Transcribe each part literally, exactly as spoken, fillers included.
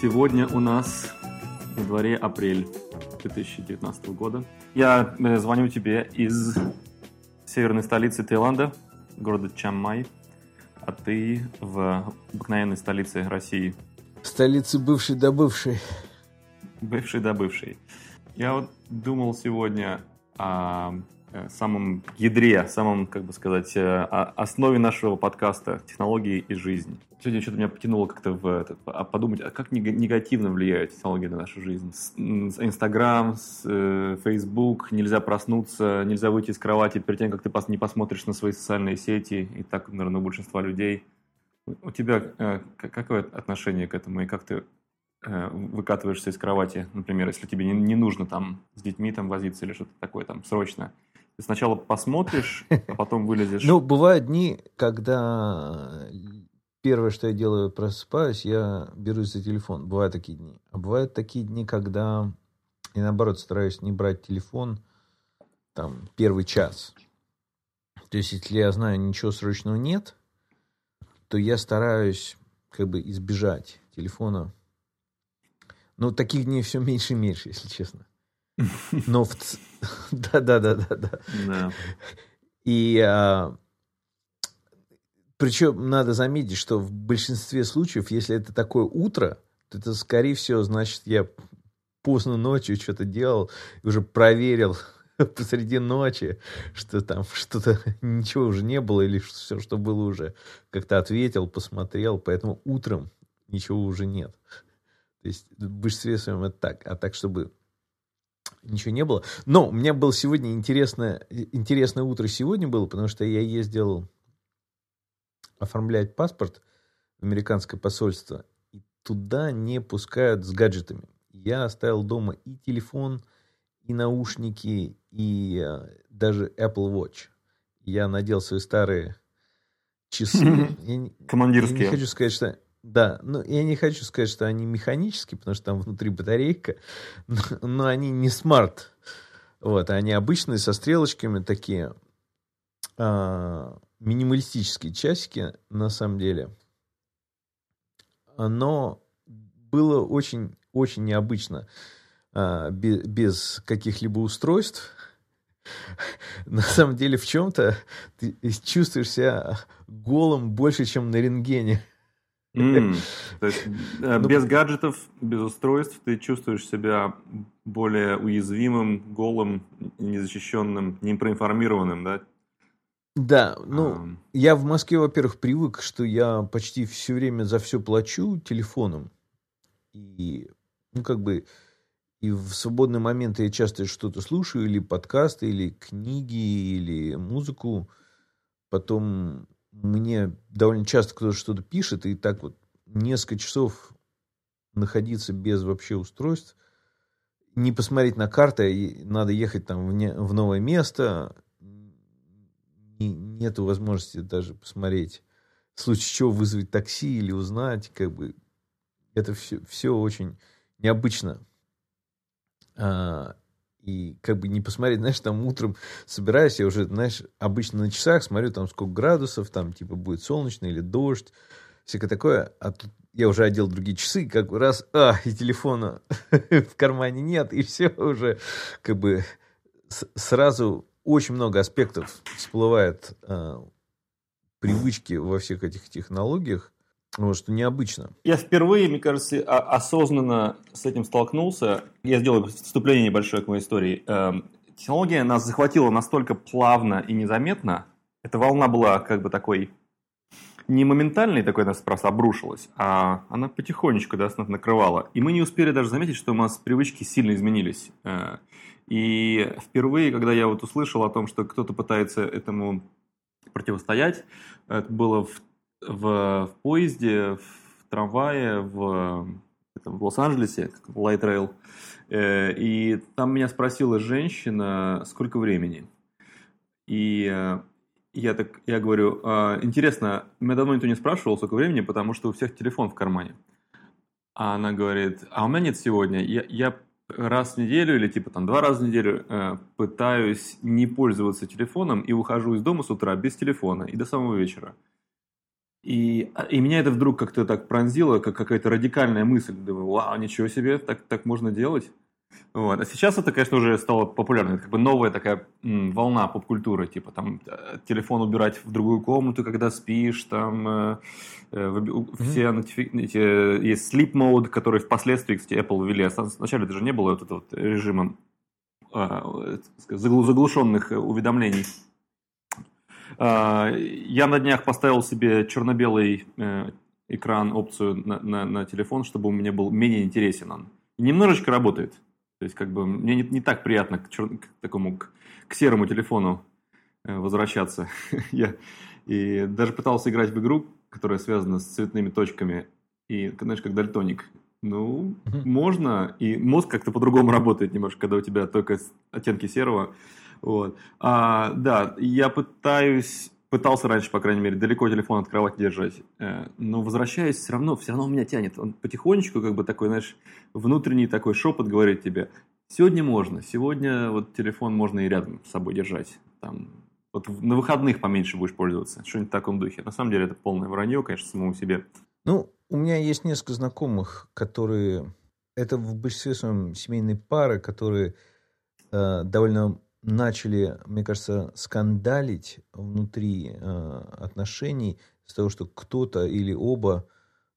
Сегодня у нас на дворе апрель две тысячи девятнадцатого года. Я звоню тебе из северной столицы Таиланда, города Чаммай, а ты в обыкновенной столице России. Столицы бывшей да бывшей. Бывшей да бывшей. Я вот думал сегодня о самом ядре, самом, как бы сказать, основе нашего подкаста «Технологии и жизнь». Сегодня что-то меня потянуло как-то в это, подумать, а как негативно влияют технологии на нашу жизнь. Инстаграм, Фейсбук, нельзя проснуться, нельзя выйти из кровати перед тем, как ты не посмотришь на свои социальные сети, и так, наверное, у большинства людей. У тебя какое отношение к этому, и как ты выкатываешься из кровати, например, если тебе не нужно там с детьми там возиться или что-то такое там срочно? Ты сначала посмотришь, а потом вылезешь. Ну, бывают дни, когда первое, что я делаю, просыпаюсь, я берусь за телефон. Бывают такие дни. А бывают такие дни, когда я, наоборот, стараюсь не брать телефон там первый час. То есть, если я знаю, ничего срочного нет, то я стараюсь как бы избежать телефона. Ну, таких дней все меньше и меньше, если честно. Но в... Да-да-да-да-да. No. И а... причем надо заметить, что в большинстве случаев, если это такое утро, то это, скорее всего, значит, я поздно ночью что-то делал, уже проверил посреди ночи, что там что-то, ничего уже не было, или все, что было уже, как-то ответил, посмотрел, поэтому утром ничего уже нет. То есть в большинстве своем это так. А так, чтобы ничего не было. Но у меня было сегодня интересное, интересное утро сегодня было, потому что я ездил оформлять паспорт в американское посольство. И туда не пускают с гаджетами. Я оставил дома и телефон, и наушники, и даже Apple Watch. Я надел свои старые часы. Командирские. Я не хочу сказать, что... Да, ну я не хочу сказать, что они механические, потому что там внутри батарейка, но, но они не смарт. Вот, они обычные, со стрелочками такие, а, минималистические часики, на самом деле. Но было очень-очень необычно, а, без, без каких-либо устройств. На самом деле в чем-то ты чувствуешь себя голым больше, чем на рентгене. Mm. То есть, без гаджетов, без устройств ты чувствуешь себя более уязвимым, голым, незащищенным, непроинформированным, да? Да, ну, а... я в Москве, во-первых, привык, что я почти все время за все плачу телефоном. И, ну, как бы, и в свободные моменты я часто что-то слушаю, или подкасты, или книги, или музыку. Потом... Мне довольно часто кто-то что-то пишет, и так вот несколько часов находиться без вообще устройств, не посмотреть на карты, надо ехать там в, не, в новое место, и нету возможности даже посмотреть, в случае чего вызвать такси или узнать, как бы это все, все очень необычно. А... И как бы не посмотреть, знаешь, там утром собираюсь, я уже, знаешь, обычно на часах смотрю, там сколько градусов, там типа будет солнечно или дождь, всякое такое. А тут я уже одел другие часы, как бы раз, а, и телефона в кармане нет, и все уже как бы с- сразу очень много аспектов всплывает а, привычки во всех этих технологиях. Вот, что необычно. Я впервые, мне кажется, осознанно с этим столкнулся. Я сделал вступление небольшое к моей истории. Технология нас захватила настолько плавно и незаметно. Эта волна была как бы такой не моментальной, такой нас просто обрушилась, а она потихонечку, да, нас накрывала. И мы не успели даже заметить, что у нас привычки сильно изменились. И впервые, когда я вот услышал о том, что кто-то пытается этому противостоять, это было в В, в поезде, в трамвае, в, в Лос-Анджелесе, Light Rail, э, и там меня спросила женщина, сколько времени. И э, я, так, я говорю, э, интересно, меня давно никто не спрашивал, сколько времени, потому что у всех телефон в кармане. А она говорит, а у меня нет сегодня, я, я раз в неделю или типа там два раза в неделю э, пытаюсь не пользоваться телефоном и ухожу из дома с утра без телефона и до самого вечера. И, и меня это вдруг как-то так пронзило, как какая-то радикальная мысль. Думаю, вау, ничего себе, так, так можно делать. Вот. А сейчас это, конечно, уже стало популярно. Это как бы новая такая м, волна поп-культуры. Типа там телефон убирать в другую комнату, когда спишь. Там э, э, все нотифи... эти, есть sleep mode, который впоследствии, кстати, Apple ввели. Сначала это же не было вот этого вот режима э, заглушенных уведомлений. Я на днях поставил себе черно-белый экран, опцию на, на, на телефон, чтобы у меня был менее интересен он. Немножечко работает. То есть, как бы, мне не, не так приятно к, чер... к такому, к, к серому телефону возвращаться. Я и даже пытался играть в игру, которая связана с цветными точками, и, знаешь, как дальтоник. Ну, mm-hmm. можно, и мозг как-то по-другому работает немножко, когда у тебя только оттенки серого. Вот. А, да, я пытаюсь, пытался раньше, по крайней мере, далеко телефон от кровати держать, но возвращаюсь, все равно, все равно меня тянет. Он потихонечку, как бы такой, знаешь, внутренний такой шепот говорит тебе: сегодня можно, сегодня вот телефон можно и рядом с собой держать. Там, вот на выходных поменьше будешь пользоваться, что-нибудь в таком духе. На самом деле это полное вранье, конечно, самому себе. Ну, у меня есть несколько знакомых, которые, это в большинстве своем семейные пары, которые э, довольно... начали, мне кажется, скандалить внутри э, отношений из-за того, что кто-то или оба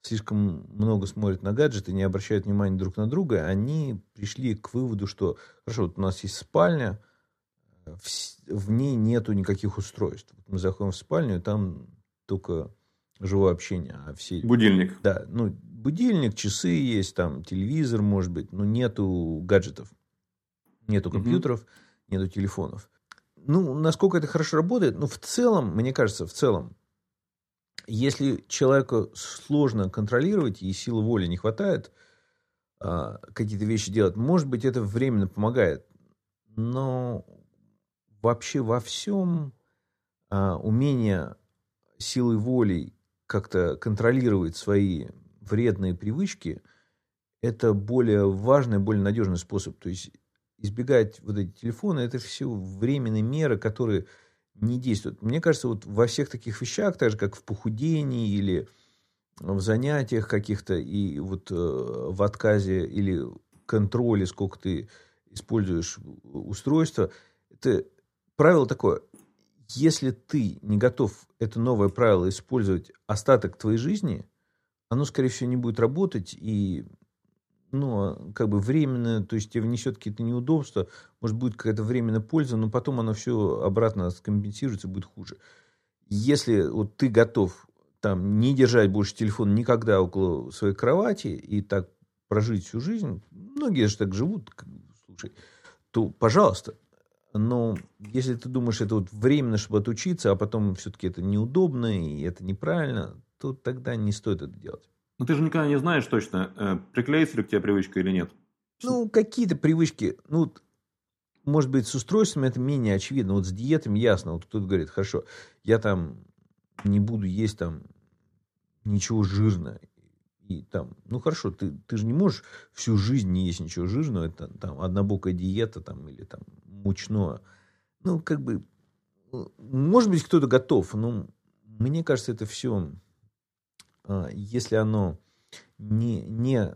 слишком много смотрят на гаджеты, не обращают внимания друг на друга. Они пришли к выводу, что хорошо, вот у нас есть спальня, в, в ней нету никаких устройств. Мы заходим в спальню, и там только живое общение. А все... Будильник. Да, ну, будильник, часы есть, там телевизор, может быть, но нету гаджетов, нету компьютеров. Mm-hmm. Нету телефонов. Ну, насколько это хорошо работает? Ну, в целом, мне кажется, в целом, если человеку сложно контролировать и силы воли не хватает а, какие-то вещи делать, может быть, это временно помогает. Но вообще во всем а, умение силы воли как-то контролировать свои вредные привычки – это более важный, более надежный способ. То есть, избегать вот эти телефоны, это все временные меры, которые не действуют. Мне кажется, вот во всех таких вещах, так же, как в похудении или в занятиях каких-то, и вот э, в отказе или контроле, сколько ты используешь устройство, это правило такое. Если ты не готов это новое правило использовать остаток твоей жизни, оно, скорее всего, не будет работать, и... Ну, как бы временно, то есть тебе внесет какие-то неудобства, может, будет какая-то временная польза, но потом оно все обратно скомпенсируется, будет хуже. Если вот ты готов там не держать больше телефон никогда около своей кровати и так прожить всю жизнь, многие же так живут, слушай, то, пожалуйста. Но если ты думаешь, это вот временно, чтобы отучиться, а потом все-таки это неудобно и это неправильно, то тогда не стоит это делать. Но ты же никогда не знаешь точно, приклеится ли к тебе привычка или нет. Ну, какие-то привычки. Ну, может быть, с устройствами это менее очевидно. Вот с диетами ясно. Вот кто-то говорит, хорошо, я там не буду есть там ничего жирного. И там, ну, хорошо, ты, ты же не можешь всю жизнь не есть ничего жирного. Это там однобокая диета там, или там мучное. Ну, как бы, может быть, кто-то готов. Но мне кажется, это все... Если оно не, не,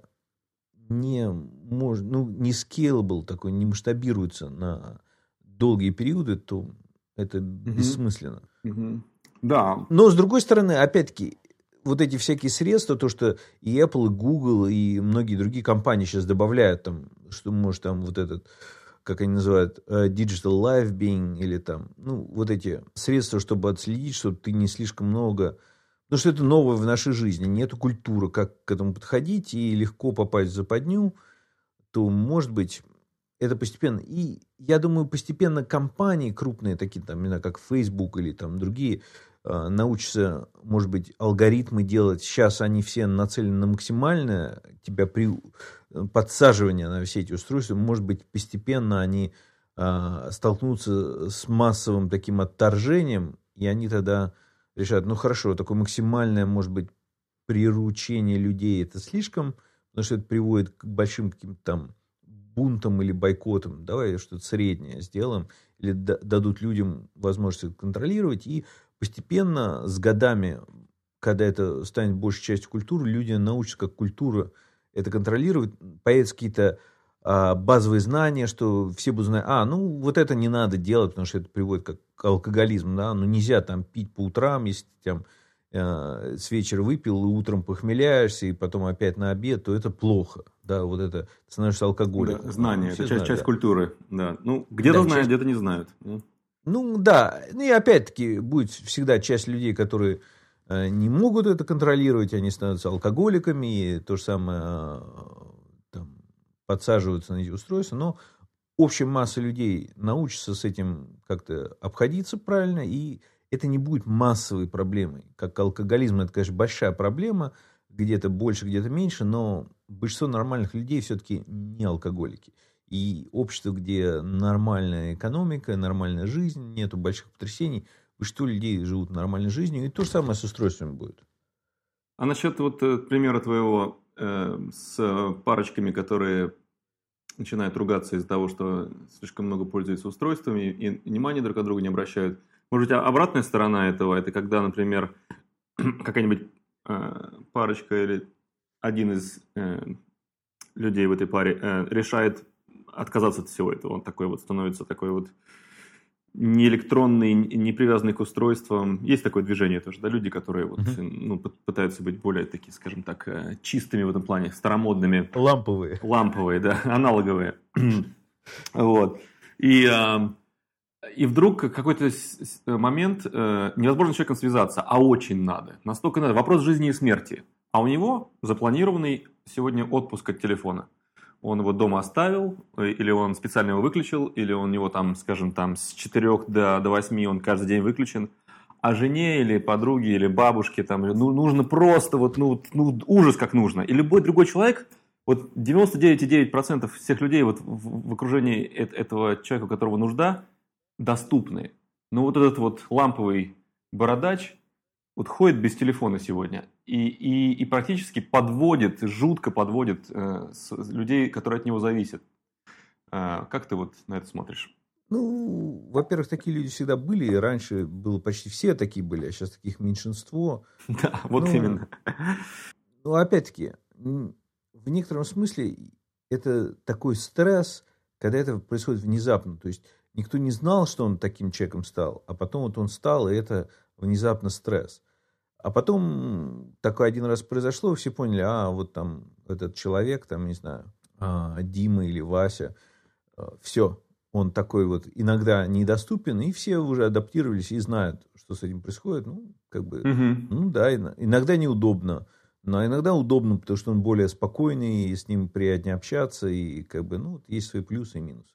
не, мож, ну, не scalable, такой, не масштабируется на долгие периоды, то это mm-hmm. бессмысленно. Mm-hmm. Да. Но, с другой стороны, опять-таки, вот эти всякие средства, то, что и Apple, и Google, и многие другие компании сейчас добавляют, там, что, может, там вот этот, как они называют, Digital Wellbeing, или там, ну, вот эти средства, чтобы отследить, чтобы ты не слишком много... Потому что это новое в нашей жизни. Нет культуры, как к этому подходить, и легко попасть в западню, то, может быть, это постепенно. И, я думаю, постепенно компании крупные, такие там, не знаю, как Facebook или там другие, научатся, может быть, алгоритмы делать. Сейчас они все нацелены на максимальное тебя при... подсаживание на все эти устройства. Может быть, постепенно они а, столкнутся с массовым таким отторжением, и они тогда... решают, ну хорошо, такое максимальное, может быть, приручение людей это слишком, потому что это приводит к большим каким-то там бунтам или бойкотам. Давай что-то среднее сделаем, или дадут людям возможность это контролировать, и постепенно с годами когда это станет большей частью культуры, люди научатся, как культура это контролировать, появятся какие-то а, базовые знания, что все будут знать, а, ну, вот это не надо делать, потому что это приводит как к алкоголизму, да, ну, нельзя там пить по утрам, если там а, с вечера выпил, и утром похмеляешься, и потом опять на обед, то это плохо, да, вот это, ты становишься алкоголиком. Да, знания, это часть, знают, часть да. культуры, да, ну, где-то да, знают, часть... где-то не знают. Ну, да, и опять-таки будет всегда часть людей, которые... не могут это контролировать, они становятся алкоголиками, и то же самое там, подсаживаются на эти устройства, но общая масса людей научится с этим как-то обходиться правильно, и это не будет массовой проблемой. Как алкоголизм, это, конечно, большая проблема, где-то больше, где-то меньше, но большинство нормальных людей все-таки не алкоголики. И общество, где нормальная экономика, нормальная жизнь, нету больших потрясений, что людей живут нормальной жизнью, и то же самое с устройствами будет. А насчет вот примера твоего э, с парочками, которые начинают ругаться из-за того, что слишком много пользуются устройствами и внимания друг от друга не обращают. Может быть, обратная сторона этого, это когда, например, какая-нибудь э, парочка или один из э, людей в этой паре э, решает отказаться от всего этого. Он такой вот становится такой вот не электронный, не привязанный к устройствам. Есть такое движение тоже, да, люди, которые вот, mm-hmm. ну, пытаются быть более такие, скажем так, чистыми в этом плане, старомодными. Ламповые. Ламповые, да, аналоговые. Вот. И, и вдруг какой-то момент невозможно с человеком связаться, а очень надо. Настолько надо. Вопрос жизни и смерти. А у него запланированный сегодня отпуск от телефона. Он его дома оставил, или он специально его выключил, или он его там, скажем, там с четырёх до, до восьми он каждый день выключен. А жене или подруге, или бабушке там, ну, нужно просто, вот, ну, ну, ужас как нужно. И любой другой человек, вот девяносто девять целых девять десятых процента всех людей вот в, в окружении э- этого человека, у которого нужда, доступны. Но вот этот вот ламповый бородач вот ходит без телефона сегодня и, и, и практически подводит, жутко подводит э, с, людей, которые от него зависят. Э, как ты вот на это смотришь? Ну, во-первых, такие люди всегда были. Раньше было почти все такие были, а сейчас таких меньшинство. Да, вот именно. Ну, опять-таки, в некотором смысле это такой стресс, когда это происходит внезапно. То есть никто не знал, что он таким человеком стал, а потом вот он стал, и это внезапно стресс. А потом такое один раз произошло, все поняли, а вот там этот человек, там, не знаю, а, Дима или Вася, все, он такой вот иногда недоступен, и все уже адаптировались и знают, что с этим происходит. Ну, как бы, угу. ну да, иногда неудобно, но иногда удобно, потому что он более спокойный, и с ним приятнее общаться, и как бы, ну, есть свои плюсы и минусы.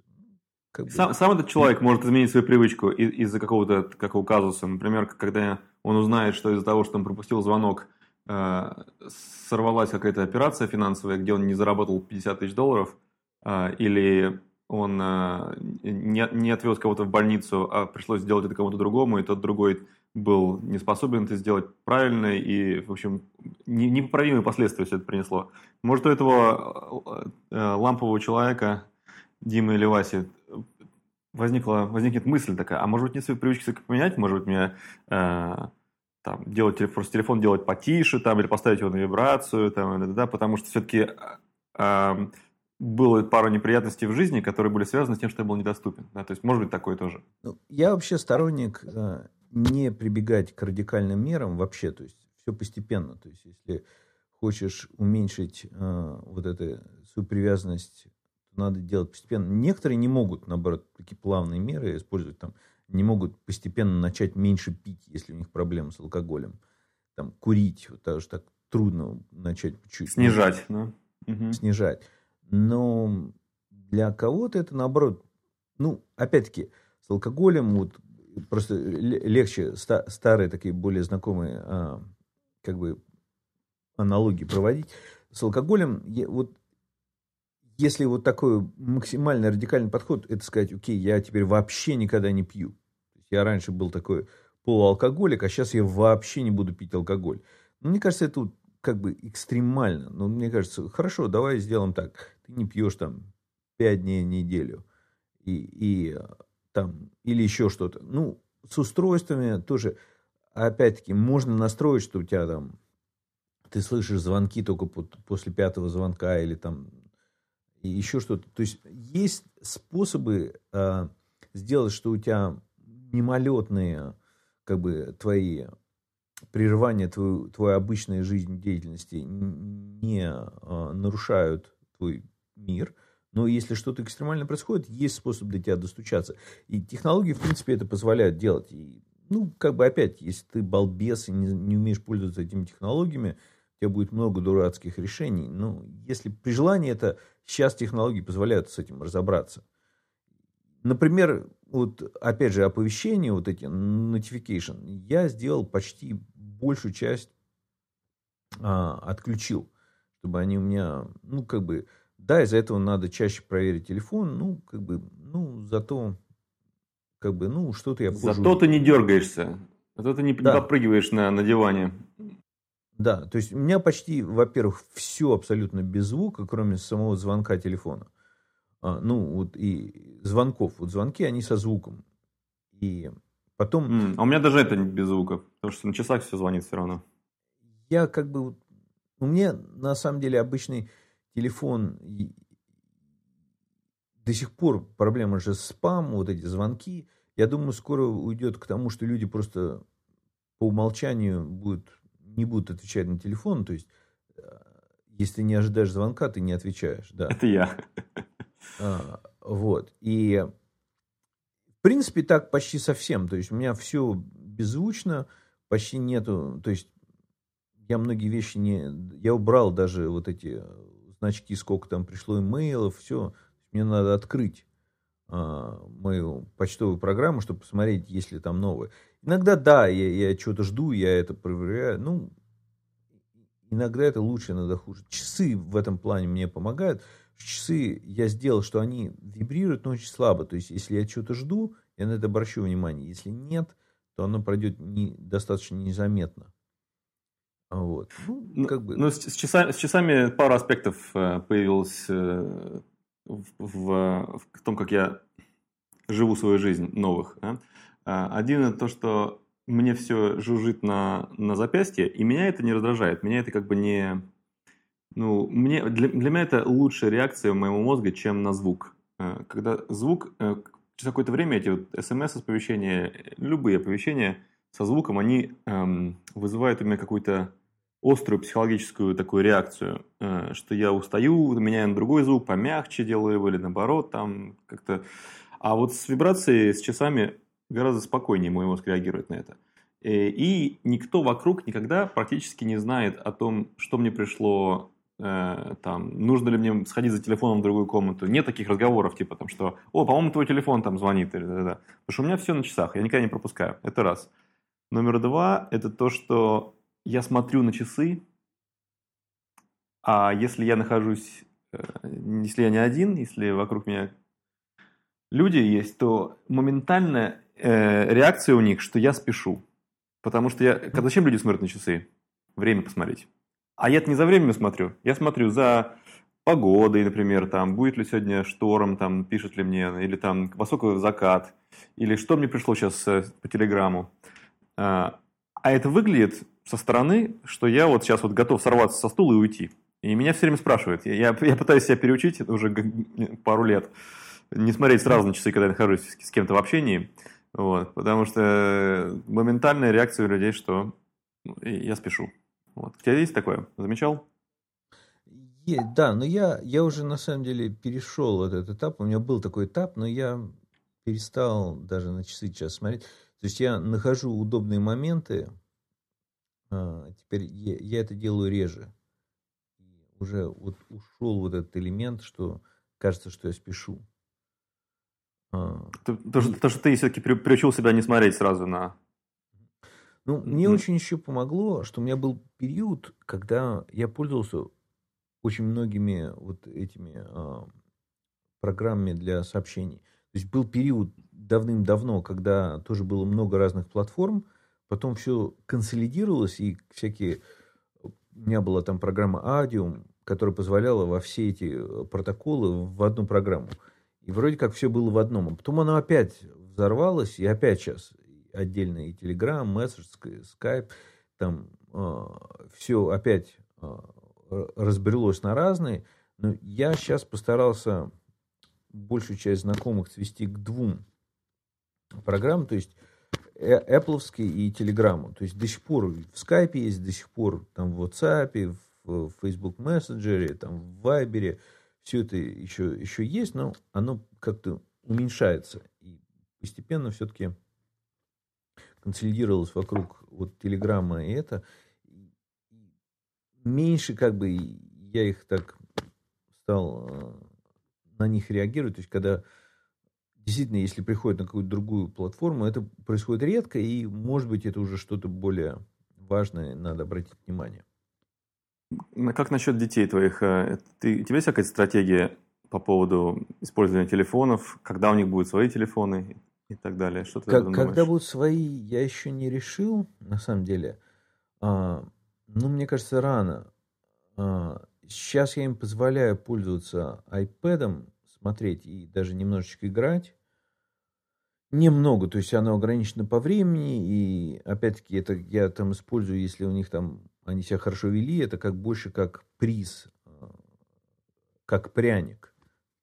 Как бы... сам, сам этот человек может изменить свою привычку из- из-за какого-то какого казуса. Например, когда он узнает, что из-за того, что он пропустил звонок, э- сорвалась какая-то операция финансовая, где он не заработал пятьдесят тысяч долларов, э- или он э- не, не отвез кого-то в больницу, а пришлось сделать это кому-то другому, и тот другой был не способен это сделать правильно, и, в общем, не- непоправимые последствия все это принесло. Может, у этого э- э- лампового человека, Димы или Васи, возникла, возникнет мысль такая, а может быть, не свои привычки поменять, может быть, мне э, там, делать, просто телефон делать потише, там, или поставить его на вибрацию, там, да, потому что все-таки э, было пару неприятностей в жизни, которые были связаны с тем, что я был недоступен. Да, то есть, может быть, такое тоже. Я вообще сторонник э, не прибегать к радикальным мерам вообще, то есть, все постепенно. То есть, если хочешь уменьшить э, вот эту свою привязанность, надо делать постепенно. Некоторые не могут, наоборот, такие плавные меры использовать. Там, не могут постепенно начать меньше пить, если у них проблемы с алкоголем. Там, курить. Вот, даже так трудно начать чуть-чуть. Снижать. Да? Снижать. Но для кого-то это, наоборот... Ну, опять-таки, с алкоголем вот, просто легче ста- старые, такие более знакомые а, как бы аналогии проводить. С алкоголем... Я, вот, если вот такой максимально радикальный подход, это сказать, окей, я теперь вообще никогда не пью. Я раньше был такой полуалкоголик, а сейчас я вообще не буду пить алкоголь. Ну, мне кажется, это вот как бы экстремально. Ну, мне кажется, хорошо, давай сделаем так. Ты не пьешь там пять дней в неделю. И, и, там, или еще что-то. Ну, с устройствами тоже. опять-таки, можно настроить, что у тебя там ты слышишь звонки только после пятого звонка или там и еще что-то. То есть, есть способы э, сделать, что у тебя мимолетные как бы твои прерывания, твою, твою обычную жизнедеятельности не э, нарушают твой мир. Но если что-то экстремально происходит, есть способ до тебя достучаться. И технологии, в принципе, это позволяют делать. И, ну, как бы опять, если ты балбес и не, не умеешь пользоваться этими технологиями, у тебя будет много дурацких решений. Ну, если при желании это... Сейчас технологии позволяют с этим разобраться. Например, вот опять же оповещения, вот эти notification, я сделал почти большую часть а, отключил, чтобы они у меня, ну, как бы... Да, из-за этого надо чаще проверить телефон, ну, как бы, ну, зато, как бы, ну, что-то я... Позже... Зато ты не дергаешься, зато ты не да. попрыгиваешь на, на диване. Да, то есть у меня почти, во-первых, все абсолютно без звука, кроме самого звонка телефона. А, ну, вот и звонков, вот звонки, они со звуком. И потом... А у меня даже это без звуков, потому что на часах все звонит все равно. Я как бы... У меня, на самом деле, обычный... Телефон, до сих пор проблема же с спамом, вот эти звонки. Я думаю, скоро уйдет к тому, что люди просто по умолчанию будут, не будут отвечать на телефон. То есть, если ты не ожидаешь звонка, ты не отвечаешь. Да. Это я. А, вот. И, в принципе, так почти совсем. То есть, у меня все беззвучно, почти нету... То есть, я многие вещи не... Я убрал даже вот эти... значки, сколько там пришло имейлов, все. Мне надо открыть а, мою почтовую программу, чтобы посмотреть, есть ли там новые. Иногда, да, я, я что-то жду, я это проверяю. Ну, иногда это лучше, иногда хуже. Часы в этом плане мне помогают. Часы я сделал, что они вибрируют, но очень слабо. То есть, если я что-то жду, я на это обращу внимание. Если нет, то оно пройдет не, достаточно незаметно. Вот. Ну, как бы. Ну, с, с, часами, с часами пара аспектов э, появилось э, в, в, в том, как я живу свою жизнь новых. Да? Один это то, что мне все жужжит на, на запястье, и меня это не раздражает. Меня это как бы не. Ну, мне, для, для меня это лучшая реакция моего мозга, чем на звук. Э, когда звук, э, через какое-то время эти вот эс эм эс-оповещения, любые оповещения со звуком, они э, вызывают у меня какую-то острую психологическую такую реакцию, что я устаю, меняю на другой звук, помягче делаю его или наоборот, там как-то... А вот с вибрацией, с часами гораздо спокойнее мой мозг реагирует на это. И никто вокруг никогда практически не знает о том, что мне пришло, там, нужно ли мне сходить за телефоном в другую комнату. Нет таких разговоров, типа, там, что «О, по-моему, твой телефон там звонит». Или, да, да. Потому что у меня все на часах, я никогда не пропускаю. Это раз. Номер два – это то, что... Я смотрю на часы, а если я нахожусь, если я не один, если вокруг меня люди есть, то моментальная э, реакция у них, что я спешу. Потому что я... Зачем люди смотрят на часы? Время посмотреть. А я-то не за временем смотрю. Я смотрю за погодой, например, там, будет ли сегодня шторм, там, пишет ли мне, или там, высокий закат, или что мне пришло сейчас по телеграмму. А это выглядит... со стороны, что я вот сейчас вот готов сорваться со стула и уйти. И меня все время спрашивают. Я, я, я пытаюсь себя переучить, это уже пару лет, не смотреть сразу на часы, когда я нахожусь с, с кем-то в общении. Вот, потому что моментальная реакция у людей, что я спешу. Вот. У тебя есть такое? Замечал? Есть, да, но я, я уже на самом деле перешел этот этап. У меня был такой этап, но я перестал даже на часы сейчас смотреть. То есть я нахожу удобные моменты. А, теперь я, я это делаю реже. Уже вот ушел вот этот элемент, что кажется, что я спешу. А, то, и... то, что, то, что ты все-таки при, приучил себя не смотреть сразу на... Ну, мне mm-hmm. очень еще помогло, что у меня был период, когда я пользовался очень многими вот этими а, программами для сообщений. То есть был период давным-давно, когда тоже было много разных платформ. Потом все консолидировалось, и всякие... У меня была там программа Adium, которая позволяла во все эти протоколы в одну программу. И вроде как все было в одном. А потом она опять взорвалась, и опять сейчас. отдельно и Telegram, Messenger, Skype, там э, все опять э, разбрелось на разные. Но я сейчас постарался большую часть знакомых свести к двум программам, то есть Apple-овские и Telegram. То есть до сих пор в Skype есть, до сих пор там в WhatsApp, в Facebook Messenger, там в Viber. Все это еще, еще есть, но оно как-то уменьшается. И постепенно все-таки консолидировалось вокруг вот Телеграма и это. Меньше как бы я их так стал на них реагировать. То есть, когда действительно, если приходят на какую-то другую платформу, это происходит редко, и, может быть, это уже что-то более важное, надо обратить внимание. А как насчет детей твоих? Ты, у тебя есть какая-то стратегия по поводу использования телефонов? Когда у них будут свои телефоны и так далее? Что ты как, когда думаешь? Будут свои, я еще не решил, на самом деле. А, ну, мне кажется, рано. А, сейчас я им позволяю пользоваться iPad'ом, смотреть и даже немножечко играть. Немного, то есть оно ограничено по времени, и опять-таки это я там использую, если у них там они себя хорошо вели, это как больше как приз, как пряник.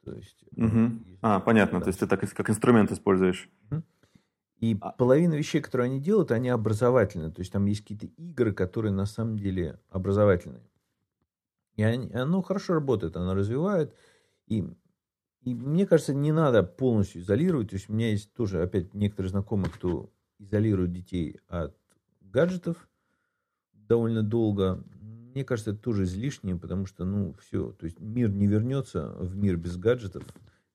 То есть, угу. А, понятно, да. То есть ты так как инструмент используешь. И а. половина вещей, которые они делают, они образовательные, то есть там есть какие-то игры, которые на самом деле образовательные. И они, оно хорошо работает, оно развивает, и И мне кажется, не надо полностью изолировать. То есть у меня есть тоже, опять, некоторые знакомые, кто изолирует детей от гаджетов довольно долго. Мне кажется, это тоже излишнее, потому что, ну, все. То есть мир не вернется в мир без гаджетов.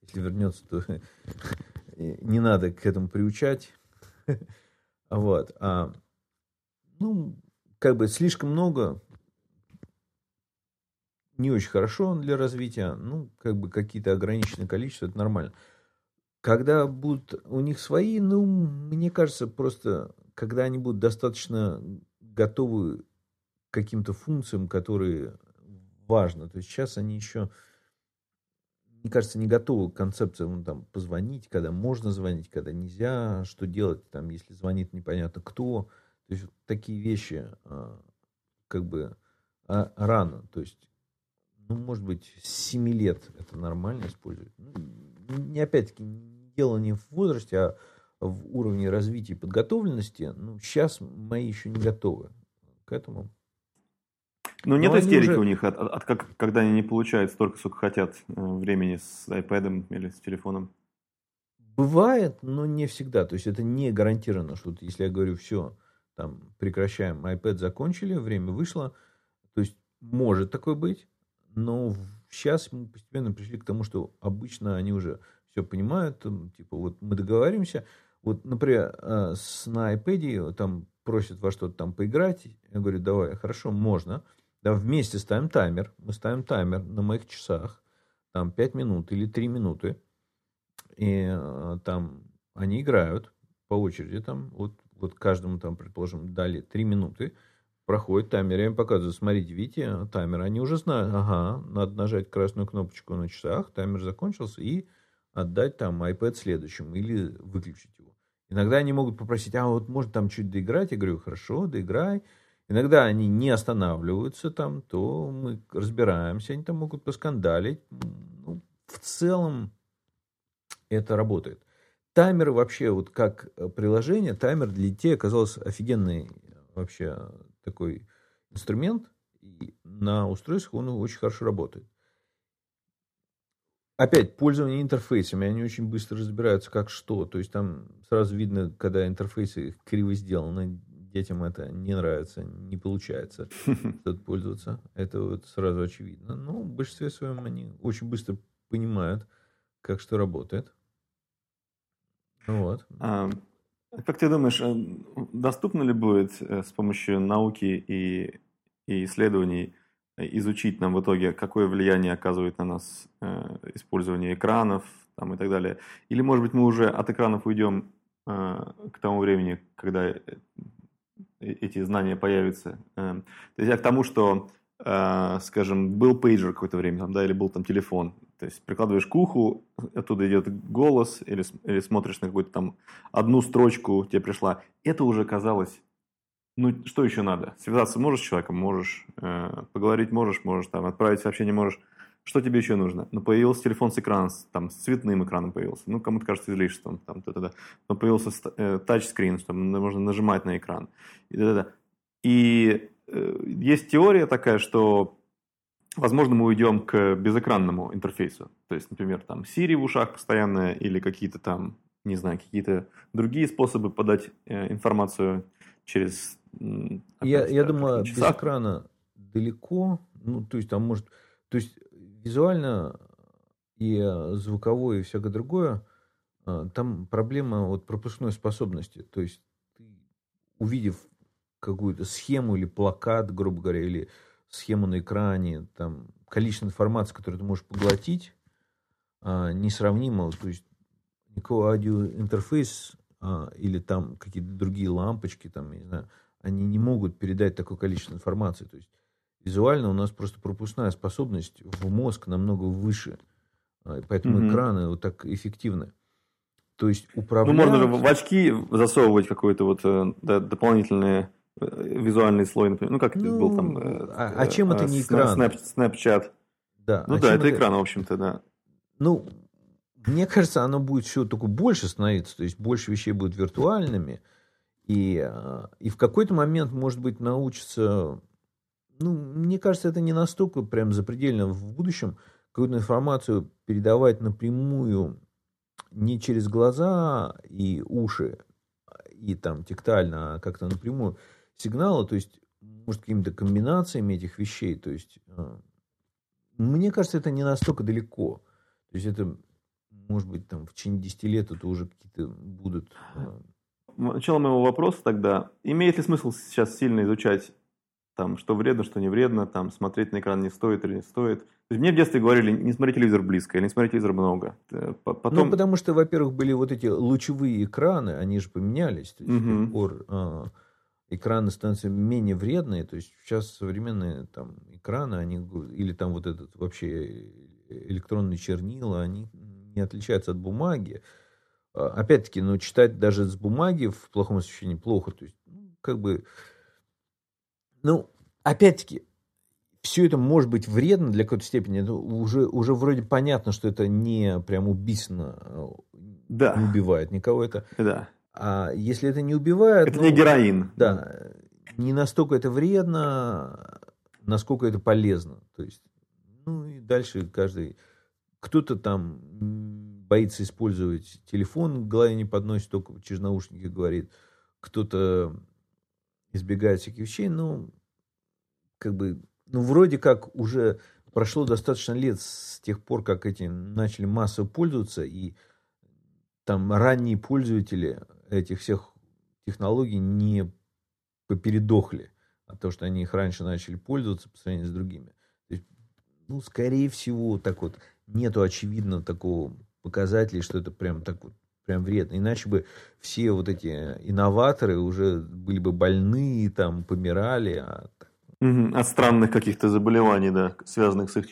Если вернется, то не надо к этому приучать. Вот. А, ну, как бы слишком много... Не очень хорошо для развития, ну, как бы какие-то ограниченные количества, это нормально. Когда будут у них свои, ну, мне кажется, просто, когда они будут достаточно готовы к каким-то функциям, которые важны. То есть сейчас они еще, мне кажется, не готовы к концепциям, ну, там, позвонить, когда можно звонить, когда нельзя, что делать, там, если звонит непонятно кто. То есть вот такие вещи, как бы, рано, то есть ну, может быть, с семи лет это нормально использовать. Ну, опять-таки, дело не в возрасте, а в уровне развития и подготовленности. Ну, сейчас мои еще не готовы к этому. Ну, нет истерики уже... у них, от, от, от, когда они не получают столько, сколько хотят времени с iPad'ом или с телефоном? Бывает, но не всегда. То есть, это не гарантированно, что если я говорю, все, там, прекращаем, iPad закончили, время вышло. То есть, может такое быть. Но сейчас мы постепенно пришли к тому, что обычно они уже все понимают. Там, типа, вот мы договоримся. Вот, например, с, на iPad там просят во что-то там поиграть. Я говорю, давай, хорошо, можно. Да, вместе ставим таймер. Мы ставим таймер на моих часах. Там пять минут или три минуты. И там они играют по очереди. Там, вот, вот каждому, там, предположим, дали три минуты. Проходит таймер, я им показываю, смотрите, видите, таймер, они уже знают, ага, надо нажать красную кнопочку на часах, таймер закончился, и отдать там iPad следующему, или выключить его. Иногда они могут попросить, а вот может там чуть доиграть, я говорю, хорошо, доиграй. Иногда они не останавливаются там, то мы разбираемся, они там могут поскандалить. Ну, в целом это работает. Таймер вообще, вот как приложение, таймер для детей оказался офигенный вообще такой инструмент, и на устройствах он очень хорошо работает. Опять, пользование интерфейсами, они очень быстро разбираются, как что. То есть, там сразу видно, когда интерфейсы криво сделаны, детям это не нравится, не получается пользоваться. Это вот сразу очевидно. Но в большинстве своем они очень быстро понимают, как что работает. Вот. Как ты думаешь, доступно ли будет с помощью науки и, и исследований изучить нам в итоге, какое влияние оказывает на нас использование экранов там, и так далее? Или, может быть, мы уже от экранов уйдем к тому времени, когда эти знания появятся? То есть, а к тому, что, скажем, был пейджер какое-то время, там, да, или был там телефон. То есть прикладываешь к уху, оттуда идет голос, или, или смотришь на какую-то там одну строчку, тебе пришла. Это уже казалось, ну что еще надо? Связаться можешь с человеком? Можешь. Э, поговорить можешь? Можешь. Там, отправить сообщение можешь. Что тебе еще нужно? Ну, появился телефон с экраном, там, с цветным экраном появился. Ну, кому-то кажется излишеством. Там, та-та-та. Но появился э, тачскрин, что можно нажимать на экран. И, та-та-та. И э, есть теория такая, что, возможно, мы уйдем к безэкранному интерфейсу. То есть, например, там Siri в ушах постоянно или какие-то там, не знаю, какие-то другие способы подать э, информацию через... Э, опять, я я да, думаю, без экрана далеко. Ну, то есть, там может... То есть, визуально и звуковое, и всякое другое, там проблема вот пропускной способности. То есть, ты, увидев какую-то схему или плакат, грубо говоря, или схему на экране, там количество информации, которую ты можешь поглотить, несравнимо. То есть, никакой аудиоинтерфейс или там какие-то другие лампочки, там, не знаю, они не могут передать такое количество информации. То есть, визуально у нас просто пропускная способность в мозг намного выше. Поэтому mm-hmm. экраны вот так эффективны. То есть управлять... Ну, можно же в очки засовывать какой-то вот да, дополнительный визуальный слой, например. Ну, как ну, это был там... А, а чем э, это не экран? Snapchat. Да. Ну а да, это, это экран, в общем-то, да. Ну, мне кажется, оно будет все только больше становиться. То есть больше вещей будут виртуальными. И, и в какой-то момент, может быть, научится... Ну, мне кажется, это не настолько прям запредельно в будущем. Какую-то информацию передавать напрямую не через глаза и уши, и там тактильно, а как-то напрямую сигналы, то есть, может, какими-то комбинациями этих вещей. То есть, мне кажется, это не настолько далеко. То есть, это, может быть, там, в течение десяти лет это уже какие-то будут... Начало моего вопроса тогда. Имеет ли смысл сейчас сильно изучать там, что вредно, что не вредно, там, смотреть на экран не стоит или не стоит. То есть, мне в детстве говорили, не смотри телевизор близко или не смотри телевизор много. Потом... Ну, потому что, во-первых, были вот эти лучевые экраны, они же поменялись. То есть, uh-huh. пор, э, экраны становятся менее вредные. То есть, сейчас современные там, экраны, они, или там вот этот вообще электронные чернила, они не отличаются от бумаги. Опять-таки, ну, читать даже с бумаги в плохом освещении плохо. То есть, ну, как бы... Ну, опять-таки, все это может быть вредно для какой-то степени. Это уже, уже вроде понятно, что это не прям убийственно, да. не убивает никого это. Да. А если это не убивает... Это ну, не героин. Да. Не настолько это вредно, насколько это полезно. То есть, ну, и дальше каждый... Кто-то там боится использовать телефон, к голове не подносит, только через наушники говорит. Кто-то... избегает всяких вещей, ну, как бы, ну, вроде как уже прошло достаточно лет с тех пор, как этим начали массово пользоваться, и там ранние пользователи этих всех технологий не попередохли от того, что они их раньше начали пользоваться по сравнению с другими. То есть, ну, скорее всего, так вот, нету очевидно такого показателя, что это прям так вот прям вредно. Иначе бы все вот эти инноваторы уже были бы больны, там, помирали. От, угу, от странных каких-то заболеваний, да, связанных с их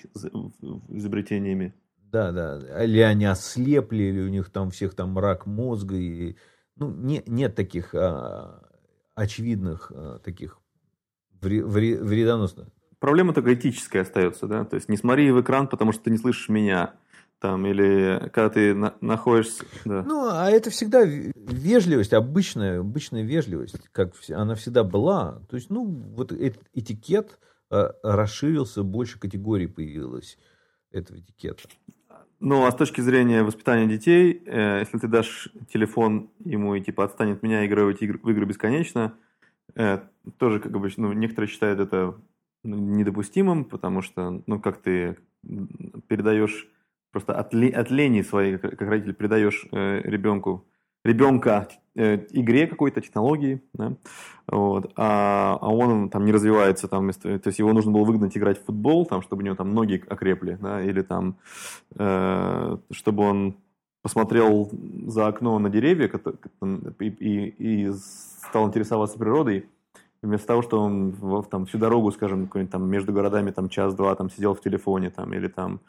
изобретениями. Да, да. Или они ослепли, или у них там всех там рак мозга. И... Ну, не, нет таких а, очевидных а, таких вре, вре, вредоносных. Проблема только этическая остается, да? То есть, не смотри в экран, потому что ты не слышишь меня. Там, или когда ты на- находишься... Да. Ну, а это всегда вежливость, обычная, обычная вежливость, как она всегда была. То есть, ну, вот этот этикет расширился, больше категорий появилось этого этикета. Ну, а с точки зрения воспитания детей, э, если ты дашь телефон ему и типа отстань от меня, играю в игры бесконечно, э, тоже, как бы, ну, некоторые считают это недопустимым, потому что, ну, как ты передаешь... Просто от, ле, от лени своей, как, как родитель, передаешь э, ребенку, ребенка э, игре какой-то, технологии, да? Вот. а, а он там не развивается. Там, вместо, то есть, его нужно было выгнать играть в футбол, там, чтобы у него там ноги окрепли, да? Или там, э, чтобы он посмотрел за окно на деревья и, и, и стал интересоваться природой. Вместо того, что он там, всю дорогу, скажем, там, между городами там, час-два там, сидел в телефоне, там, или там,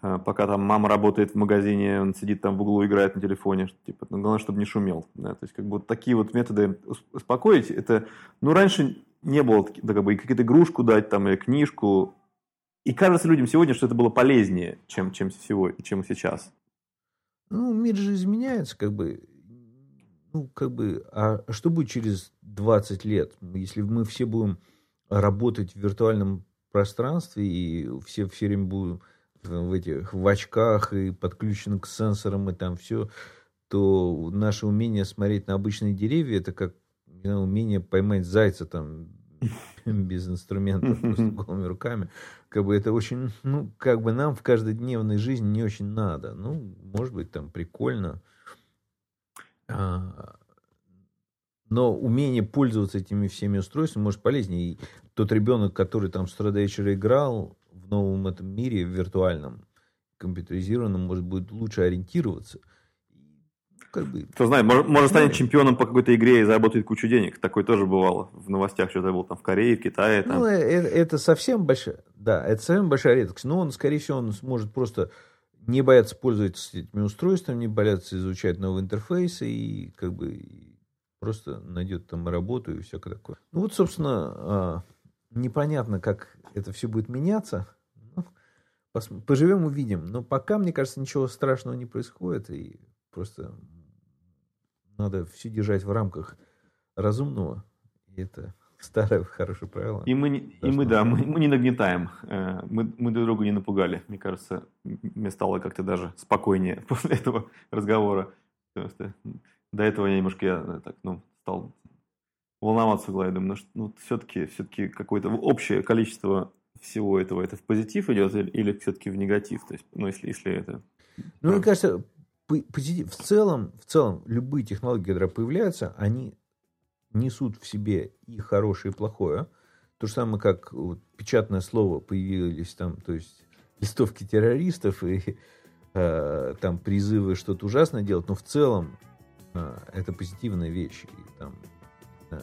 пока там, мама работает в магазине, он сидит там в углу, играет на телефоне. Типа, ну, главное, чтобы не шумел. Да? То есть, как бы, вот такие вот методы успокоить. Это, ну, раньше не было да, как бы, какую-то игрушку дать там, или книжку. И кажется людям сегодня, что это было полезнее, чем, чем, сегодня, чем сейчас. Ну, мир же изменяется, как бы. Ну, как бы, а что будет через двадцать лет, если мы все будем работать в виртуальном пространстве и все все время будем в этих в очках и подключены к сенсорам и там все, то наше умение смотреть на обычные деревья — это как, не знаю, умение поймать зайца там без инструментов, просто голыми руками. Как бы это очень, ну, как бы нам в каждодневной жизни не очень надо. Ну, может быть, там прикольно. Но умение пользоваться этими всеми устройствами может полезнее. И тот ребенок, который там с утра до вечера играл в новом этом мире, в виртуальном, компьютеризированном, может, будет лучше ориентироваться. Как бы, кто знает, может, может станет чемпионом по какой-то игре и заработает кучу денег. Такое тоже бывало. В новостях что-то было там в Корее, в Китае. Там. Ну, это, это совсем большая, да, это совсем большая редкость. Но он, скорее всего, он сможет просто не бояться пользоваться этими устройствами, не бояться изучать новые интерфейсы и как бы просто найдет там работу и всякое такое. Ну вот, собственно, непонятно, как это все будет меняться. Поживем, увидим. Но пока, мне кажется, ничего страшного не происходит. И просто надо все держать в рамках разумного. И это старое хорошее правило. И мы, и мы да, мы, мы не нагнетаем. Мы, мы друг друга не напугали. Мне кажется, мне стало как-то даже спокойнее после этого разговора. Потому что до этого я немножко я, так, ну, стал волноваться в голове. Думаю, ну, что, ну все-таки, все-таки какое-то общее количество всего этого, это в позитив идет или, или все-таки в негатив? То есть, ну, если, если это... Ну, мне кажется, позитив, в целом, в целом любые технологии, которые появляются, они несут в себе и хорошее, и плохое. То же самое, как вот, печатное слово появилось там, то есть листовки террористов и э, там призывы что-то ужасное делать, но в целом э, это позитивная вещь. И, там, да,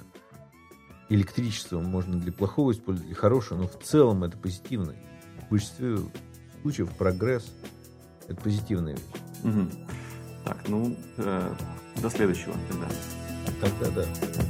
электричество можно для плохого использовать, для хорошего, но в целом это позитивно. В большинстве случаев прогресс — это позитивная вещь. Угу. Так, ну, э, до следующего тогда. Тогда да.